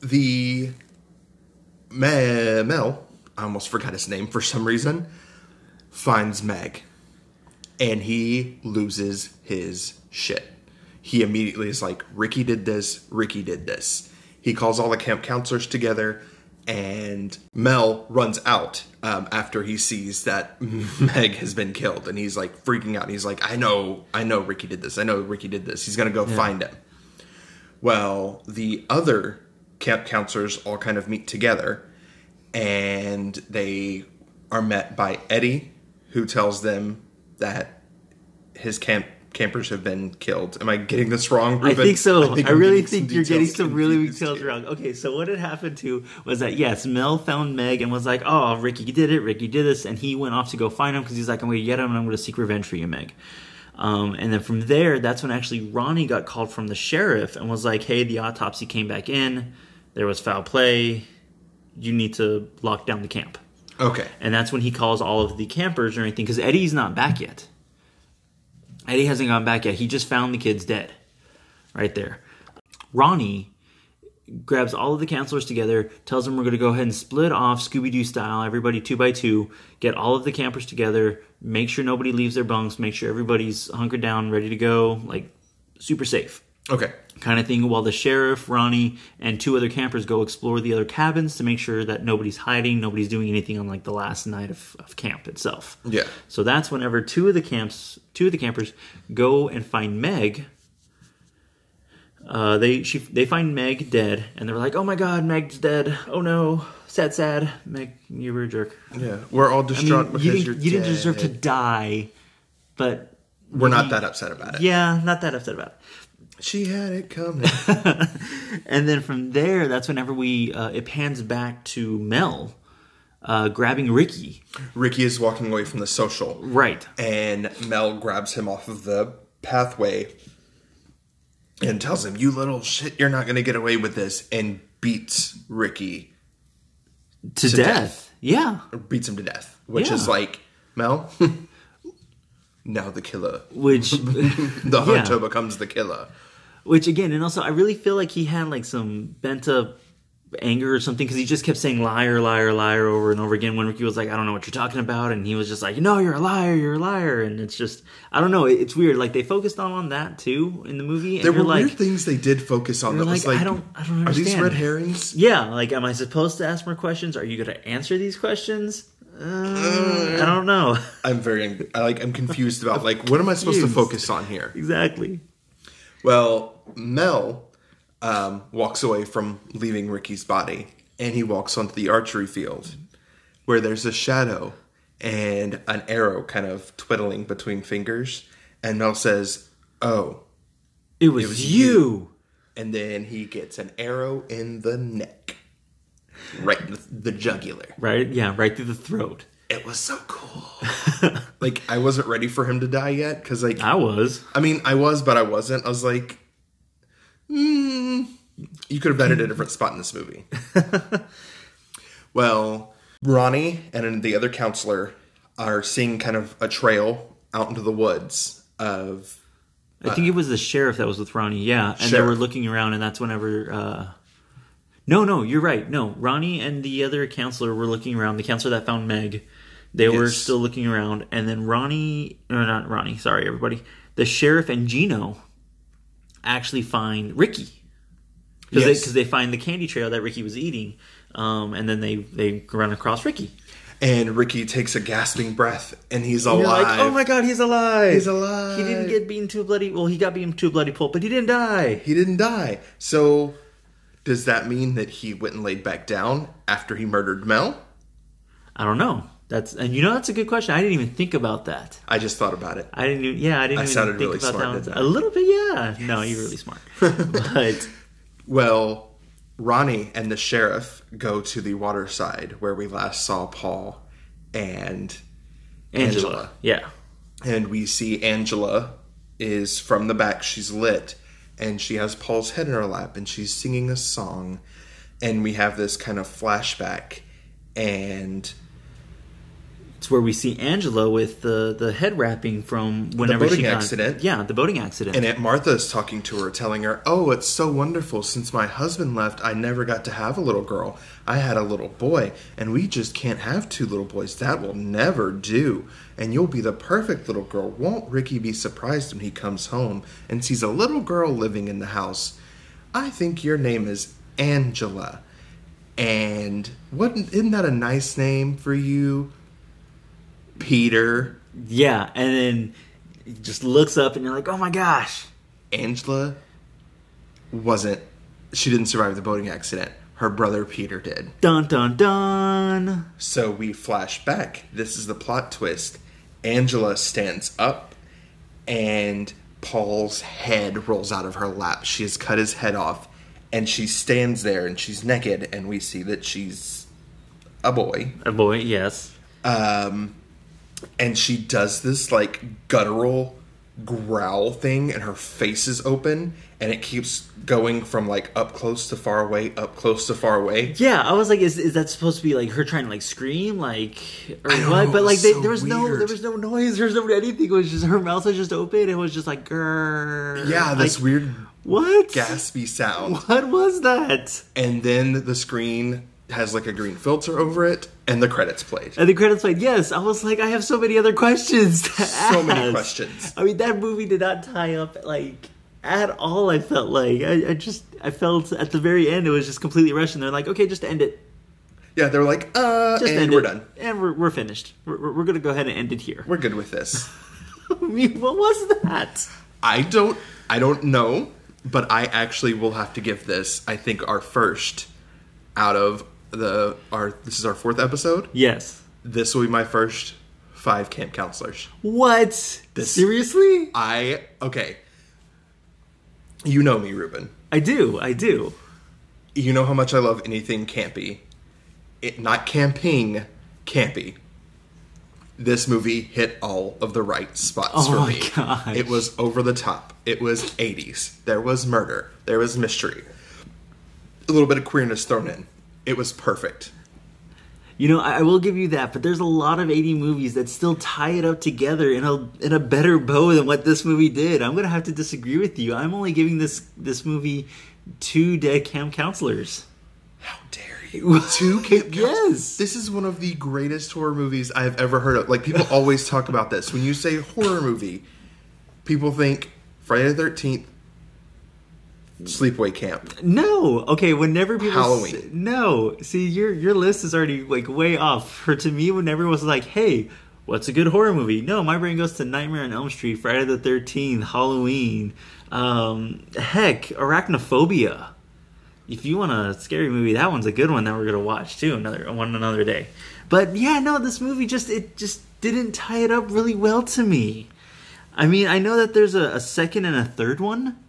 the Mel, I almost forgot his name for some reason, finds Meg. And he loses his shit. He immediately is like, Ricky did this. Ricky did this. He calls all the camp counselors together, and Mel runs out after he sees that Meg has been killed. And he's like freaking out. And he's like, I know Ricky did this. I know Ricky did this. He's going to go find him. Well, the other camp counselors all kind of meet together, and they are met by Eddie, who tells them that his campers have been killed. Am I getting this wrong, Ruben? I think so. I really think you're getting some really details wrong. Okay, so what had happened to was that, yes, Mel found Meg and was like, oh, Ricky did it, Ricky did this, and he went off to go find him because he's like, I'm going to get him and I'm going to seek revenge for you, Meg. And then from there, that's when actually Ronnie got called from the sheriff and was like, hey, the autopsy came back in. There was foul play. You need to lock down the camp. Okay. And that's when he calls all of the campers or anything because Eddie's not back yet. Eddie hasn't gone back yet. He just found the kids dead right there. Ronnie grabs all of the counselors together, tells them we're going to go ahead and split off Scooby-Doo style, everybody 2x2, get all of the campers together, make sure nobody leaves their bunks, make sure everybody's hunkered down, ready to go, like super safe. Okay. Kind of thing, while the sheriff, Ronnie, and two other campers go explore the other cabins to make sure that nobody's hiding, nobody's doing anything on like the last night of camp itself. Yeah. So that's whenever two of the campers go and find Meg. They find Meg dead, and they're like, oh my god, Meg's dead. Oh no. Sad. Meg, you were a jerk. Yeah. We're all distraught because you didn't deserve to die, but we're not that upset about it. Yeah, not that upset about it. She had it coming. And then from there, that's whenever it pans back to Mel grabbing Ricky. Ricky is walking away from the social. Right. And Mel grabs him off of the pathway and tells him, you little shit, you're not going to get away with this. And beats Ricky to death. Yeah. Or beats him to death. Which is like, Mel... now the killer. Which... the hunter becomes the killer. Which, again, and also, I really feel like he had, like, some bent-up anger or something, because he just kept saying liar, liar, liar over and over again when Ricky was like, I don't know what you're talking about, and he was just like, no, you're a liar, and it's just... I don't know, it's weird. Like, they focused on that, too, in the movie. There were weird things they did focus on that was like... I don't understand. Are these red herrings? Yeah, like, am I supposed to ask more questions? Are you going to answer these questions? I don't know. I'm confused about what am I supposed to focus on here? Exactly. Well, Mel walks away from leaving Ricky's body, and he walks onto the archery field where there's a shadow and an arrow kind of twiddling between fingers, and Mel says, oh, it was you. And then he gets an arrow in the neck. Right in the jugular. Right? Yeah, right through the throat. It was so cool. I wasn't ready for him to die yet. Because, I was. I mean, I was, but I wasn't. I was like, you could have been at a different spot in this movie. Well, Ronnie and the other counselor are seeing kind of a trail out into the woods of... I think it was the sheriff that was with Ronnie, yeah. And they were looking around, and that's whenever... No, you're right. No, Ronnie and the other counselor were looking around. The counselor that found Meg, they were still looking around. And then the sheriff and Gino actually find Ricky. Because they find the candy trail that Ricky was eating. And then they run across Ricky. And Ricky takes a gasping breath, and he's alive. You're like, oh my god, he's alive! He's alive! He didn't get beaten to a bloody... Well, he got beaten to a bloody pulp, but he didn't die! He didn't die. So, does that mean that he went and laid back down after he murdered Mel? I don't know. That's a good question. I didn't even think about that. I just thought about it. I didn't even think about that. A little bit, yeah. Yes. No, you're really smart. But... Well... Ronnie and the sheriff go to the waterside where we last saw Paul and Angela. Yeah. And we see Angela is from the back. She's lit. And she has Paul's head in her lap. And she's singing a song. And we have this kind of flashback. And... it's where we see Angela with the head wrapping from whenever she got... the boating accident. Yeah, the boating accident. And Aunt Martha's talking to her, telling her, oh, it's so wonderful. Since my husband left, I never got to have a little girl. I had a little boy, and we just can't have two little boys. That will never do. And you'll be the perfect little girl. Won't Ricky be surprised when he comes home and sees a little girl living in the house? I think your name is Angela. And isn't that a nice name for you? Peter. Yeah, and then he just looks up and you're like, oh my gosh. Angela didn't survive the boating accident. Her brother Peter did. Dun, dun, dun. So we flash back. This is the plot twist. Angela stands up and Paul's head rolls out of her lap. She has cut his head off and she stands there and she's naked and we see that she's a boy. A boy, yes. And she does this, like, guttural growl thing, and her face is open, and it keeps going from, like, up close to far away, up close to far away. Yeah, I was like, is that supposed to be, like, her trying to, like, scream, like, or what? But, like, there was no noise, there was no anything, it was just, her mouth was just open, it was just like, grrr. Yeah, this like, weird... what? Gaspy sound. What was that? And then the screen... has like a green filter over it, and the credits played. Yes. I was like, I have so many other questions to ask. So many questions. I mean, that movie did not tie up, like, at all, I felt like. I felt at the very end, it was just completely rushed, and they're like, okay, just end it. Yeah, they were like, and we're done. And we're finished. We're going to go ahead and end it here. We're good with this. I mean, what was that? I don't know, but I actually will have to give this, I think, our first out of... this is our fourth episode. Yes. This will be my first 5 camp counselors. What? Seriously? Okay. You know me, Ruben. I do. You know how much I love anything campy. Not camping, campy. This movie hit all of the right spots for me. Oh my gosh. It was over the top. It was 80s. There was murder. There was mystery. A little bit of queerness thrown in. It was perfect. You know, I will give you that, but there's a lot of 80 movies that still tie it up together in a better bow than what this movie did. I'm going to have to disagree with you. I'm only giving this movie 2 dead camp counselors. How dare you? 2 camp counselors? Yes. This is one of the greatest horror movies I've ever heard of. Like, people always talk about this. When you say horror movie, people think Friday the 13th, Sleepaway Camp. No. Okay, whenever people... Halloween. No. See, your list is already, like, way off. To me, when everyone's like, hey, what's a good horror movie? No, my brain goes to Nightmare on Elm Street, Friday the 13th, Halloween. Heck, Arachnophobia. If you want a scary movie, that one's a good one that we're going to watch, too, another day. But, yeah, no, this movie just didn't tie it up really well to me. I mean, I know that there's a second and a third one.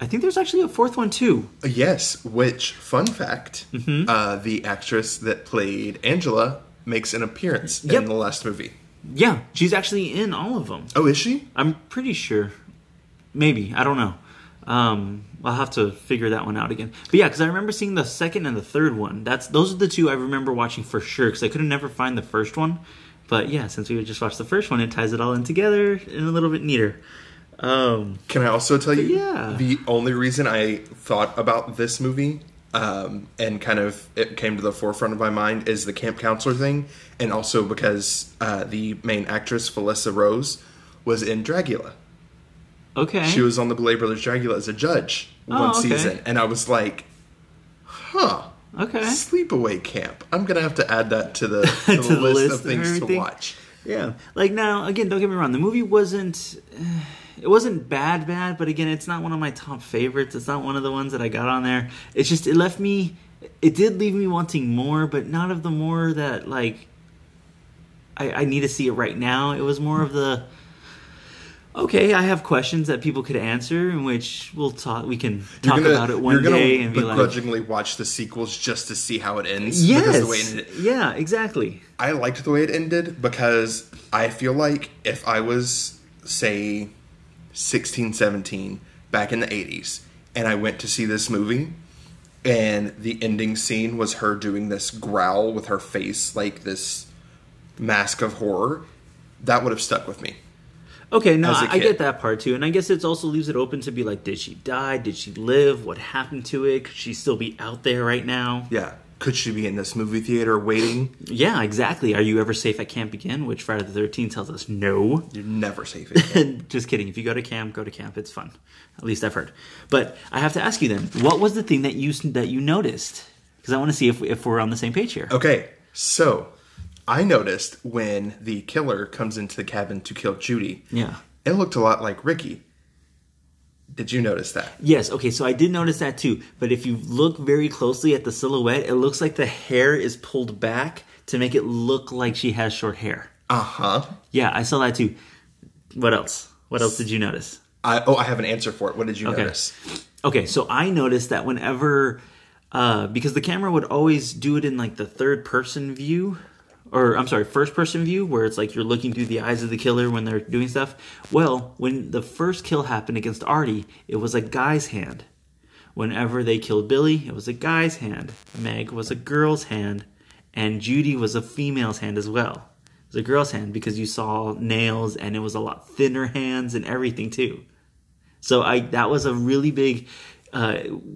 I think there's actually a fourth one, too. Yes, which, fun fact, the actress that played Angela makes an appearance in the last movie. Yeah, she's actually in all of them. Oh, is she? I'm pretty sure. Maybe. I don't know. I'll have to figure that one out again. But yeah, because I remember seeing the second and the third one. Those are the two I remember watching for sure, because I could never find the first one. But yeah, since we just watched the first one, it ties it all in together and a little bit neater. Can I also tell you the only reason I thought about this movie and kind of it came to the forefront of my mind is the camp counselor thing, and also because the main actress, Felissa Rose, was in Dracula. Okay. She was on the Blair Brothers Dracula as a judge one season, and I was like, huh. Okay. Sleepaway Camp. I'm going to have to add that to the, to the list of things to watch. Yeah. Like, now, again, don't get me wrong. The movie wasn't... it wasn't bad, but again, it's not one of my top favorites. It's not one of the ones that I got on there. It's just, it left me... It did leave me wanting more, but not of the more that, like... I need to see it right now. It was more of the... Okay, I have questions that people could answer, in which we can talk about it one day and be like, begrudgingly watch the sequels just to see how it ends. Yes, because the way it ended. Yeah, exactly. I liked the way it ended because I feel like if I was, say, 16, 17 back in the 80s, and I went to see this movie, and the ending scene was her doing this growl with her face, like this mask of horror, that would have stuck with me. Okay, no, I get that part, too. And I guess it also leaves it open to be like, did she die? Did she live? What happened to it? Could she still be out there right now? Yeah. Could she be in this movie theater waiting? Yeah, exactly. Are you ever safe at camp again? Which Friday the 13th tells us no. You're never safe at camp. Just kidding. If you go to camp, go to camp. It's fun. At least I've heard. But I have to ask you then, what was the thing that you noticed? Because I want to see if we're on the same page here. Okay, so... I noticed when the killer comes into the cabin to kill Judy. Yeah. It looked a lot like Ricky. Did you notice that? Yes. Okay, so I did notice that too. But if you look very closely at the silhouette, it looks like the hair is pulled back to make it look like she has short hair. Uh-huh. Yeah, I saw that too. What else? What else did you notice? I have an answer for it. What did you notice? Okay, so I noticed that whenever... because the camera would always do it in like the third-person view... Or, I'm sorry, first-person view, where it's like you're looking through the eyes of the killer when they're doing stuff. Well, when the first kill happened against Artie, it was a guy's hand. Whenever they killed Billy, it was a guy's hand. Meg was a girl's hand. And Judy was a female's hand as well. It was a girl's hand because you saw nails, and it was a lot thinner hands and everything, too. So that was a really big, hint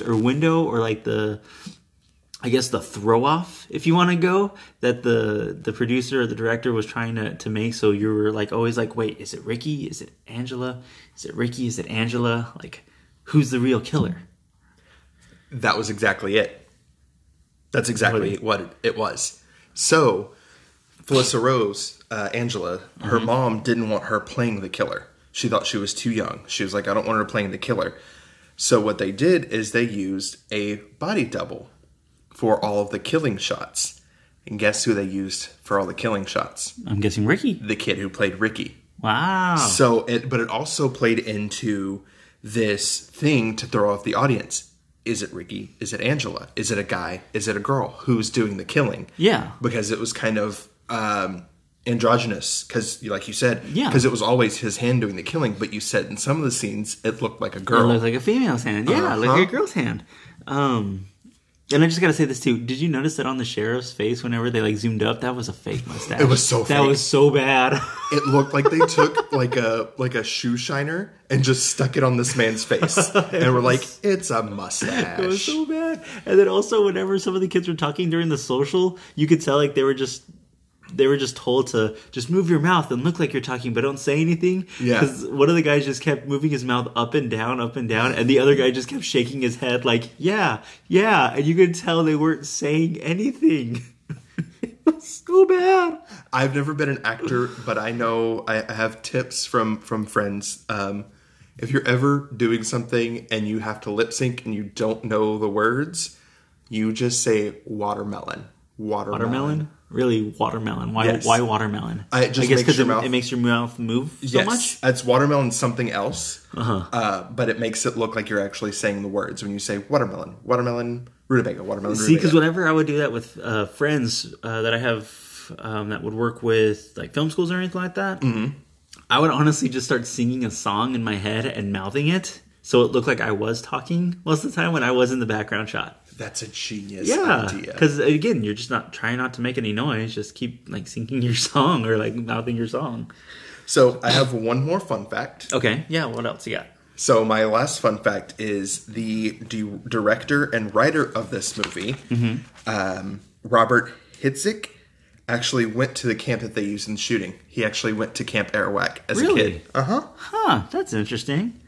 or window or like the... I guess the throw-off, if you want to go, that the producer or the director was trying to make. So you were like always like, wait, is it Ricky? Is it Angela? Is it Ricky? Is it Angela? Like, who's the real killer? That was exactly it. That's exactly what it was. So Felissa Rose, Angela, her mom didn't want her playing the killer. She thought she was too young. She was like, I don't want her playing the killer. So what they did is they used a body double for all of the killing shots. And guess who they used for all the killing shots? I'm guessing Ricky. The kid who played Ricky. Wow. So, it also played into this thing to throw off the audience. Is it Ricky? Is it Angela? Is it a guy? Is it a girl? Who's doing the killing? Yeah. Because it was kind of androgynous. Because, like you said, because it was always his hand doing the killing. But you said in some of the scenes, it looked like a girl. It looked like a female's hand. Yeah, it looked like a girl's hand. And I just got to say this, too. Did you notice that on the sheriff's face, whenever they, like, zoomed up, that was a fake mustache? It was so fake. That was so bad. It looked like they took, like a shoe shiner and just stuck it on this man's face. And we're like, it's a mustache. It was so bad. And then also, whenever some of the kids were talking during the social, you could tell, like, they were just told to just move your mouth and look like you're talking, but don't say anything. Yeah. Because one of the guys just kept moving his mouth up and down, and the other guy just kept shaking his head like, yeah. And you could tell they weren't saying anything. It was so bad. I've never been an actor, but I know I have tips from friends. If you're ever doing something and you have to lip sync and you don't know the words, you just say watermelon. Watermelon? Really, watermelon. Why watermelon? I guess because it makes your mouth move so much? It's watermelon something else, but it makes it look like you're actually saying the words when you say watermelon, rutabaga, watermelon, rutabaga. See, because whenever I would do that with friends that I have that would work with like film schools or anything like that, I would honestly just start singing a song in my head and mouthing it so it looked like I was talking most of the time when I was in the background shot. That's a genius idea. Because, again, you're just trying not to make any noise. Just keep, like, singing your song or, like, mouthing your song. So I have one more fun fact. Okay. Yeah, what else you got? So my last fun fact is the director and writer of this movie, Robert Hiltzik, actually went to the camp that they used in the shooting. He actually went to Camp Arawak as a kid. That's interesting.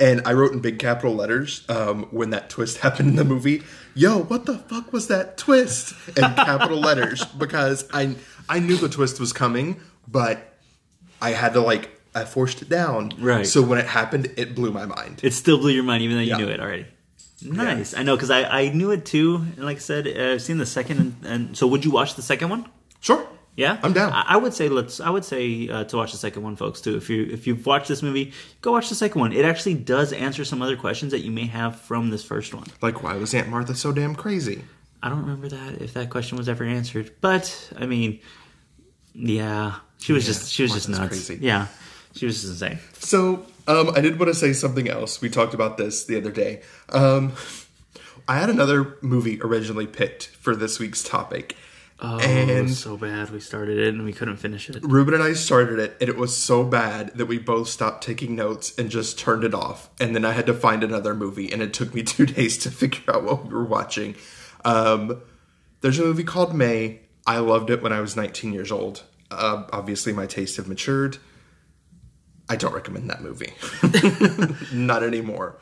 And I wrote in big capital letters when that twist happened in the movie, yo, what the fuck was that twist? In capital letters, because I knew the twist was coming, but I had to, like, I forced it down. Right. So when it happened, it blew my mind. It still blew your mind, even though you knew it already. Nice. Yeah. I know, because I knew it too. And like I said, I've seen the second. And so would you watch the second one? Sure. Yeah, I'm down. I would say to watch the second one, folks, too. If you've watched this movie, go watch the second one. It actually does answer some other questions that you may have from this first one. Like, why was Aunt Martha so damn crazy? I don't remember that, if that question was ever answered. But I mean, yeah, she was just nuts. Crazy. Yeah, she was just insane. So I did want to say something else. We talked about this the other day. I had another movie originally picked for this week's topic. Oh, and it was so bad. We started it and we couldn't finish it. Ruben and I started it, and it was so bad that we both stopped taking notes and just turned it off. And then I had to find another movie, and it took me 2 days to figure out what we were watching. There's a movie called May. I loved it when I was 19 years old. Obviously, my tastes have matured. I don't recommend that movie. Not anymore.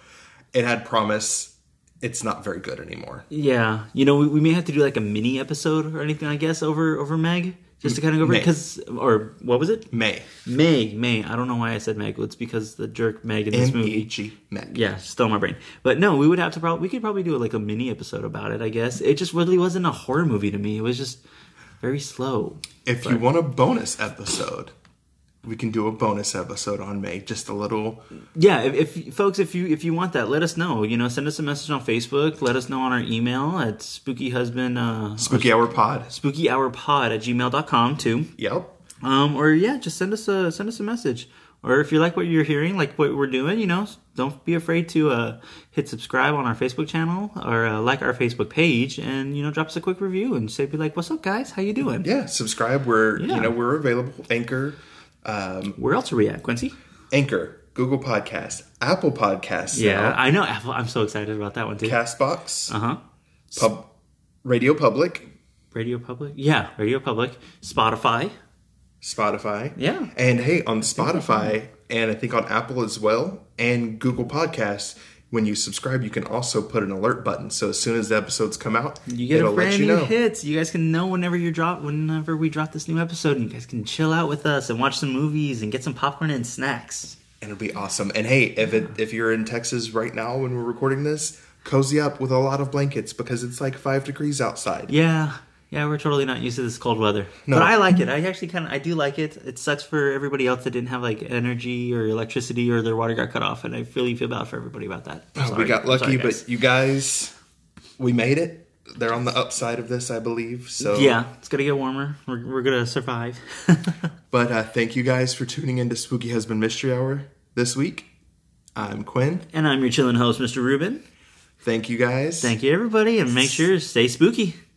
It had promise. It's not very good anymore. Yeah. You know, we may have to do like a mini episode or anything, I guess, over Meg. Just to kind of go over it. Or what was it? May. I don't know why I said Meg. It's because the jerk Meg in this movie. M-E-G, Meg. Yeah, still in my brain. But no, we would have to probably do like a mini episode about it, I guess. It just really wasn't a horror movie to me. It was just very slow. You want a bonus episode, we can do a bonus episode on May, just a little. Yeah, if you want that, let us know. You know, send us a message on Facebook. Let us know on our email at spookyhourpod@gmail.com too. Yep. Or yeah, just send us a message. Or if you like what you're hearing, like what we're doing, you know, don't be afraid to hit subscribe on our Facebook channel or like our Facebook page, and you know, drop us a quick review and say, be like, "What's up, guys? How you doing?" Yeah, subscribe. We're available. Anchor. Where else are we at, Quincy? Anchor, Google Podcasts, Apple Podcasts. Yeah, now. I know Apple. I'm so excited about that one too. Castbox. Uh huh. Radio Public. Yeah, Radio Public. Spotify. Yeah. And hey, on Spotify, and I think on Apple as well, and Google Podcasts, when you subscribe, you can also put an alert button. So as soon as the episodes come out, it'll let you know. You get a brand new hits. You guys can know whenever we drop this new episode. And you guys can chill out with us and watch some movies and get some popcorn and snacks. And it'll be awesome. And hey, if you're in Texas right now when we're recording this, cozy up with a lot of blankets because it's like 5 degrees outside. Yeah. Yeah, we're totally not used to this cold weather. No. But I like it. I do like it. It sucks for everybody else that didn't have like energy or electricity or their water got cut off. And I really feel bad for everybody about that. Oh, we got lucky, but you guys, we made it. They're on the upside of this, I believe. So yeah, it's going to get warmer. We're going to survive. But thank you guys for tuning in to Spooky Husband Mystery Hour this week. I'm Quinn. And I'm your chillin' host, Mr. Ruben. Thank you guys. Thank you, everybody. And make sure to stay spooky.